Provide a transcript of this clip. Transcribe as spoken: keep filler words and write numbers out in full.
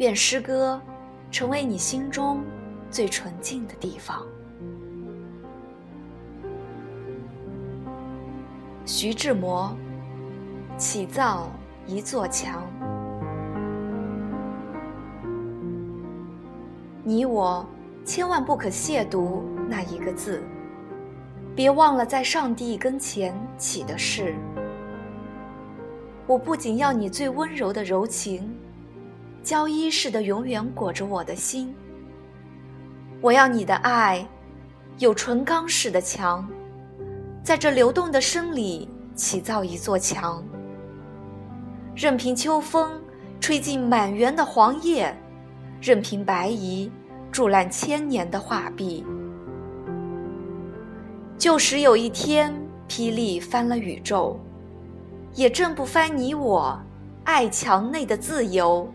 愿诗歌成为你心中最纯净的地方。徐志摩，起造一座墙。你我千万不可亵渎那一个字，别忘了在上帝跟前起的誓。我不仅要你最温柔的柔情，胶衣似的永远裹着我的心，我要你的爱有纯钢似的墙，在这流动的身里起造一座墙，任凭秋风吹进满园的黄叶，任凭白蚁蛀烂千年的画壁。就使有一天霹雳翻了宇宙，也震不翻你我爱墙内的自由